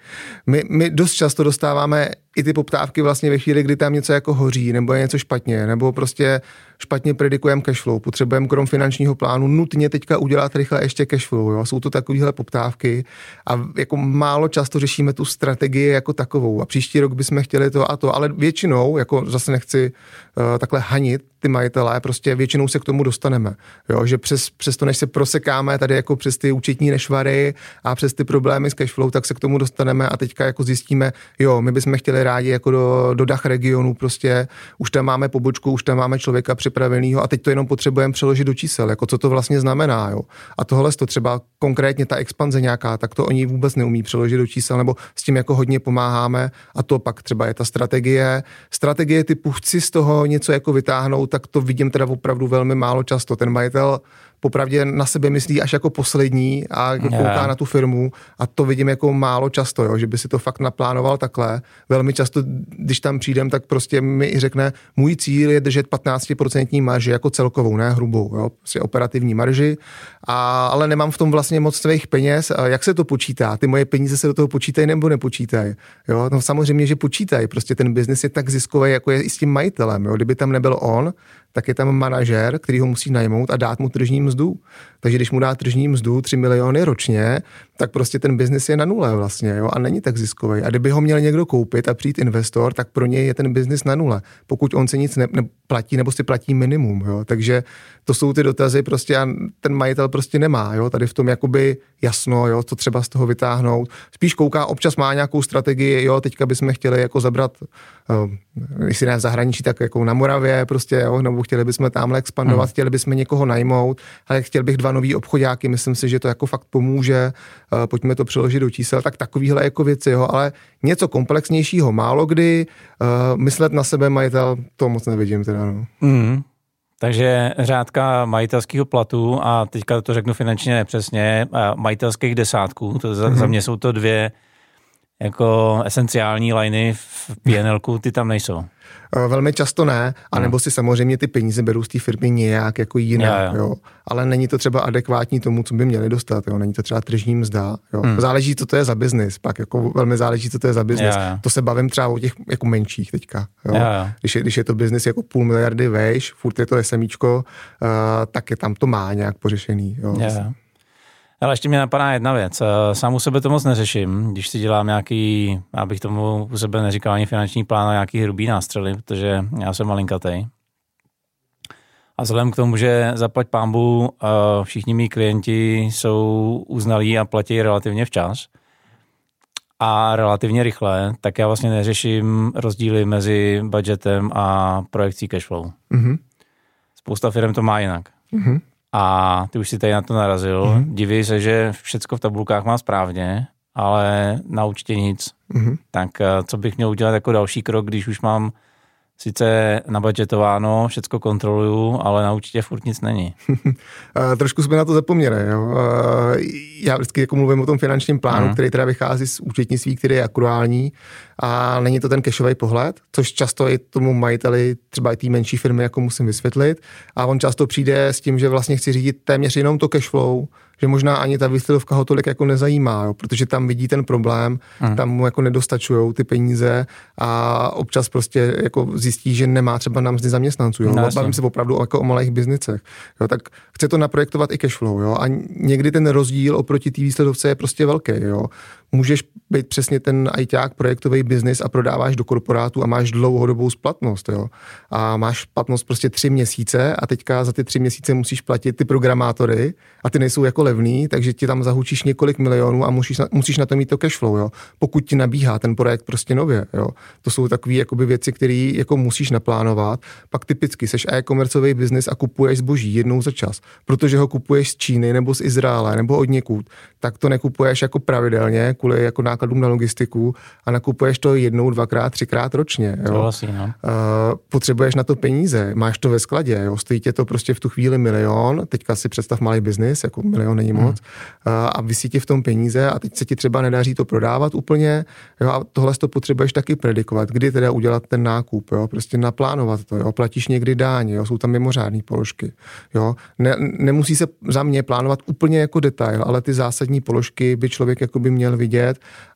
My dost často dostáváme i ty poptávky vlastně ve chvíli, kdy tam něco jako hoří, nebo je něco špatně, nebo prostě špatně predikujeme cashflow, potřebujeme krom finančního plánu nutně teďka udělat rychle ještě cashflow, jo? Jsou to takovéhle poptávky a jako málo často řešíme tu strategii jako takovou a příští rok bychom chtěli to a to, ale většinou, jako zase nechci takhle hanit ty majitelé, prostě většinou se k tomu dostaneme, jo? Že přes to, než se prosekáme tady jako přes ty účetní nešvary a přes ty problémy s cashflow, tak se k tomu dostaneme a teďka jako zjistíme, jo, my bychom chtěli rádi jako do DACH regionu prostě, už tam máme pobočku, už tam máme člověka připravenýho a teď to jenom potřebujeme přeložit do čísel, jako co to vlastně znamená, jo. A tohle to třeba konkrétně ta expanze nějaká, tak to oni vůbec neumí přeložit do čísel, nebo s tím jako hodně pomáháme a to pak třeba je ta strategie typu chci z toho něco jako vytáhnout, tak to vidím teda opravdu velmi málo často, ten majitel popravdě na sebe myslí až jako poslední a kouká na tu firmu a to vidím jako málo často, jo, že by si to fakt naplánoval takhle. Velmi často, když tam přijdem, tak prostě mi řekne, můj cíl je držet 15% marži jako celkovou, ne hrubou, jo, prostě operativní marži, ale nemám v tom vlastně moc svých peněz. Jak se to počítá? Ty moje peníze se do toho počítají nebo nepočítají? Jo, no samozřejmě, že počítají, prostě ten biznis je tak ziskový, jako je i s tím majitelem, jo, kdyby tam nebyl on, tak je tam manažer, který ho musí najmout a dát mu tržní mzdu. Takže když mu dá tržní mzdu 3 miliony ročně, tak prostě ten biznis je na nule vlastně, jo, a není tak ziskový. A kdyby ho měl někdo koupit a přijít investor, tak pro něj je ten biznis na nule, pokud on si nic neplatí nebo si platí minimum, jo. Takže to jsou ty dotazy prostě a ten majitel prostě nemá, jo, tady v tom jakoby jasno, jo, co třeba z toho vytáhnout. Spíš kouká, občas má nějakou strategii, jo, teďka bychom chtěli jako zabrat, jestli ne v zahraničí, tak jako na Moravě prostě, jo, nebo chtěli bychom tamhle expandovat, chtěli bychom někoho najmout, ale chtěl bych 2 nový obchoďáky, myslím si, že to jako fakt pomůže, pojďme to přeložit do čísel, tak takovýhle jako věci, jo, ale něco komplexnějšího málo kdy, myslet na sebe majitel, to moc nevidím teda, no. Takže řádka majitelského platu a teďka to řeknu finančně nepřesně, majitelských desátků, to za mě jsou to 2 jako esenciální liney v PNL-ku, ty tam nejsou. Velmi často ne, anebo si samozřejmě ty peníze berou z té firmy nějak jako jiné, jo. Ale není to třeba adekvátní tomu, co by měli dostat, jo. Není to třeba tržní mzda, jo. Záleží, co to je za biznis, pak jako velmi záleží, co to je za biznis. To se bavím třeba o těch jako menších teďka, jo. Když je to biznis jako 0,5 miliardy vejš, furt je to SMIčko, tak je tam to má nějak pořešený, jo. Ale ještě mě napadá jedna věc. Sám u sebe to moc neřeším, když si dělám nějaký, abych tomu u sebe neříkal ani finanční plán a nějaký hrubý nástřely, protože já jsem malinkatej. A vzhledem k tomu, že zaplať pánbu, všichni mý klienti jsou uznalí a platí relativně včas a relativně rychle, tak já vlastně neřeším rozdíly mezi budgetem a projekcí cashflow. Spousta firm to má jinak. A ty už si tady na to narazil. Diví se, že všecko v tabulkách má správně, ale na účtě nic. Tak co bych měl udělat jako další krok, když už mám sice nabudžetováno, všecko kontroluju, ale na účtě furt nic není. Trošku jsme na to zapomněli. Jo? Já vždycky jako mluvím o tom finančním plánu, který teda vychází z účetnictví, který je akruální a není to ten cashový pohled, což často i tomu majiteli, třeba i té menší firmy, jako musím vysvětlit. A on často přijde s tím, že vlastně chci řídit téměř jenom to cashflow, že možná ani ta výsledovka ho tolik jako nezajímá, jo, protože tam vidí ten problém, tam mu jako nedostačujou ty peníze a občas prostě jako zjistí, že nemá třeba na mzdy zaměstnanců. Jo. Bavím se opravdu jako o malých biznicech. Jo, tak chce to naprojektovat i cashflow, jo, a někdy ten rozdíl oproti té výsledovce je prostě velký, jo. Můžeš být přesně ten ajťák, projektový biznis a prodáváš do korporátu a máš dlouhodobou splatnost, jo. A máš splatnost prostě 3 měsíce a teďka za ty 3 měsíce musíš platit ty programátory a ty nejsou jako levný, takže ti tam zahučíš několik milionů a musíš na to mít to cashflow, jo. Pokud ti nabíhá ten projekt prostě nově, jo. To jsou takové jakoby věci, které jako musíš naplánovat. Pak typicky seš e-commerceový biznis a kupuješ zboží jednou za čas, protože ho kupuješ z Číny nebo z Izraele nebo od někud, tak to nekupuješ jako pravidelně kvůli jako nákladům na logistiku a nakupuješ to jednou, dvakrát, třikrát ročně. Jo. To vlastně, no. Potřebuješ na to peníze, máš to ve skladě, jo. Stojí tě to prostě v tu chvíli milion, teďka si představ malý biznis, jako milion není moc, a vysí ti v tom peníze a teď se ti třeba nedaří to prodávat úplně, jo, a tohle to potřebuješ taky predikovat, kdy teda udělat ten nákup, jo, prostě naplánovat to, jo, platíš někdy dáň, jo, jsou tam mimořádné položky, jo, nemusí se za mě plánovat úplně jako detail, ale ty zásadní položky by člověk jako by měl vidět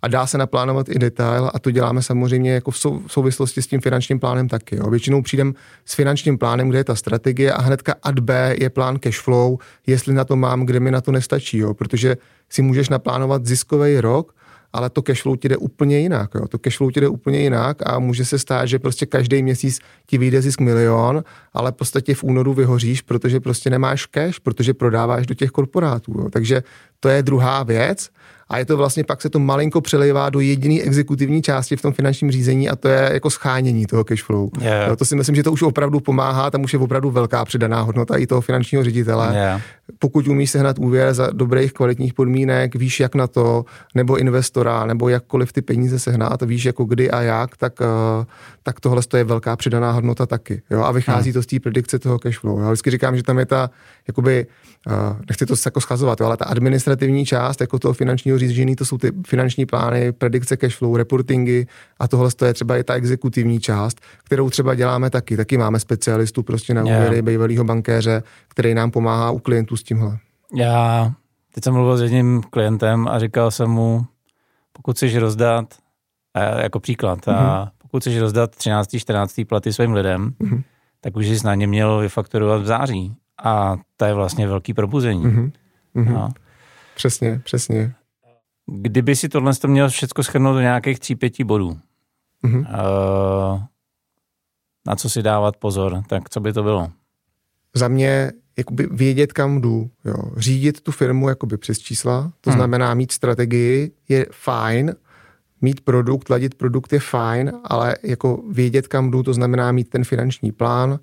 a dá se naplánovat i detail a to děláme samozřejmě jako v souvislosti s tím finančním plánem taky, jo, většinou přijdem s finančním plánem, kde je ta strategie a hnedka ad B je plán cashflow, jestli na to mám, kde mi na to nestačí, jo, protože si můžeš naplánovat ziskový rok, ale to cashflow ti jde úplně jinak, jo. To cashflow ti jde úplně jinak a může se stát, že prostě každý měsíc ti vyjde zisk 1 milion, ale v podstatě v únoru vyhoříš, protože prostě nemáš cash, protože prodáváš do těch korporátů, jo. Takže to je druhá věc a je to vlastně pak se to malinko přelejvá do jediné exekutivní části v tom finančním řízení a to je jako schánění toho cashflow. Yeah. No, to si myslím, že to už opravdu pomáhá, tam už je opravdu velká přidaná hodnota i toho finančního ředitele. Yeah. Pokud umíš sehnat úvěr za dobrých kvalitních podmínek, víš jak na to, nebo investora, nebo jakkoliv ty peníze sehnat, víš jako kdy a jak, tak tohle je velká přidaná hodnota taky. Jo? A vychází to z té predikce toho cashflow. Já vždycky říkám, že tam je ta, jakoby, nechci to jako schazovat, jo, ale ta administrativní část jako toho finančního řízení, to jsou ty finanční plány, predikce cashflow, reportingy a tohle je třeba i ta exekutivní část, kterou třeba děláme taky. Taky máme specialistu prostě na úvěry, bývalýho bankéře, který nám pomáhá u klientů s tímhle. Já teď jsem mluvil s jedním klientem a říkal jsem mu, pokud chceš rozdat, jako příklad, a pokud chceš rozdat 13. 14. platy svým lidem, tak už jsi na ně měl vyfakturovat v září. A to je vlastně velký probuzení. Přesně. Kdyby si tohle měl všechno shrnout do nějakých 3-5 bodů, na co si dávat pozor, tak co by to bylo? Za mě jakoby vědět, kam jdu. Jo. Řídit tu firmu jakoby přes čísla, to znamená mít strategii, je fajn, mít produkt, ladit produkt je fajn, ale jako vědět, kam jdu, to znamená mít ten finanční plán.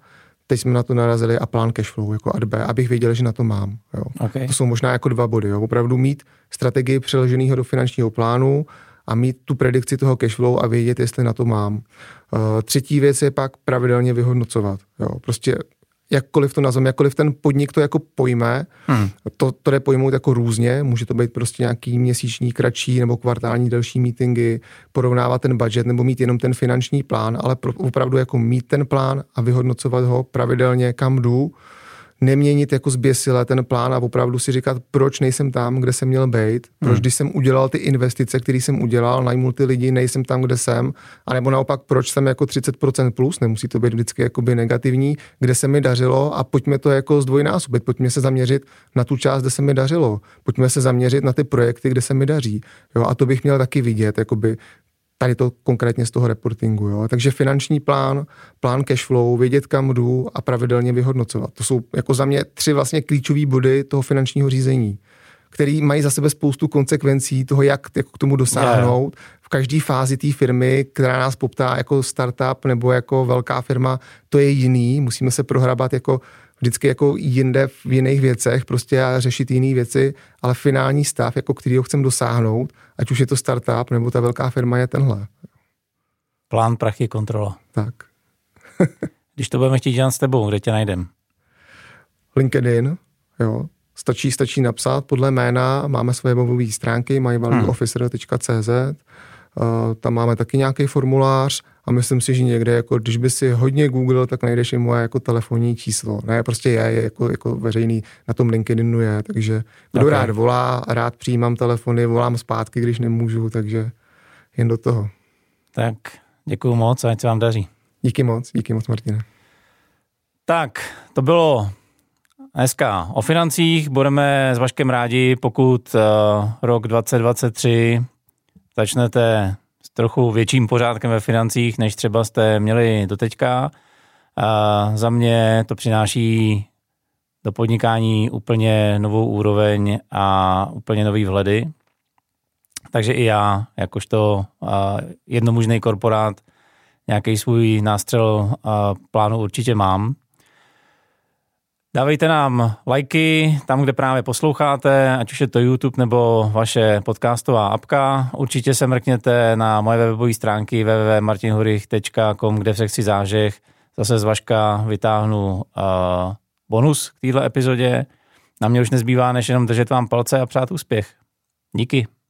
Teď jsme na to narazili a plán cashflow jako ADB, abych věděl, že na to mám. Jo. Okay. To jsou možná jako 2 body. Jo. Opravdu mít strategii přeloženého do finančního plánu a mít tu predikci toho cashflow a vědět, jestli na to mám. Třetí věc je pak pravidelně vyhodnocovat. Jo. Prostě jakkoliv to nazveme, jakkoliv ten podnik to jako pojme, to jde pojmout jako různě, může to být prostě nějaký měsíční, kratší nebo kvartální delší meetingy, porovnávat ten budget nebo mít jenom ten finanční plán, ale opravdu jako mít ten plán a vyhodnocovat ho pravidelně, kam jdu, neměnit jako zběsile ten plán a opravdu si říkat, proč nejsem tam, kde jsem měl být, proč když jsem udělal ty investice, které jsem udělal, najmul ty lidi, nejsem tam, kde jsem, anebo naopak, proč jsem jako 30% plus, nemusí to být vždycky jakoby negativní, kde se mi dařilo a pojďme to jako zdvojnásobit, pojďme se zaměřit na tu část, kde se mi dařilo, pojďme se zaměřit na ty projekty, kde se mi daří. Jo, a to bych měl taky vidět, jakoby tady to konkrétně z toho reportingu. Jo. Takže finanční plán, plán cashflow, vědět, kam jdu a pravidelně vyhodnocovat. To jsou jako za mě 3 vlastně klíčové body toho finančního řízení, který mají za sebe spoustu konsekvencí toho, jak jako k tomu dosáhnout. V každé fázi té firmy, která nás poptá jako startup nebo jako velká firma, to je jiný. Musíme se prohrabat jako vždycky jako jinde v jiných věcech, prostě a řešit jiné věci, ale finální stav, jako kterýho chcem dosáhnout, ať už je to startup, nebo ta velká firma, je tenhle. Plán, prachy, kontrola. Tak. Když to budeme chtít dělat s tebou, kde tě najdem? LinkedIn, jo. Stačí napsat podle jména, máme svoje webové stránky, myvalueofficer.cz, tam máme taky nějaký formulář a myslím si, že někde, jako, když by si hodně googlil, tak najdeš i moje jako telefonní číslo. Ne, prostě je jako veřejný, na tom LinkedInu je, takže kdo rád volá, rád přijímám telefony, volám zpátky, když nemůžu, takže jen do toho. Tak, děkuju moc a ať se vám daří. Díky moc, Martine. Tak, to bylo dneska o financích. Budeme s Vaškem rádi, pokud rok 2023 začnete s trochu větším pořádkem ve financích, než třeba jste měli doteďka. A za mě to přináší do podnikání úplně novou úroveň a úplně nový vhledy. Takže i já, jakožto jednomužný korporát, nějaký svůj nástřel plánu určitě mám. Dávejte nám lajky tam, kde právě posloucháte, ať už je to YouTube nebo vaše podcastová apka. Určitě se mrkněte na moje webové stránky www.martinhurich.com, kde v sekci Zážeh zase z Vaška vytáhnu bonus k této epizodě. Na mě už nezbývá, než jenom držet vám palce a přát úspěch. Díky.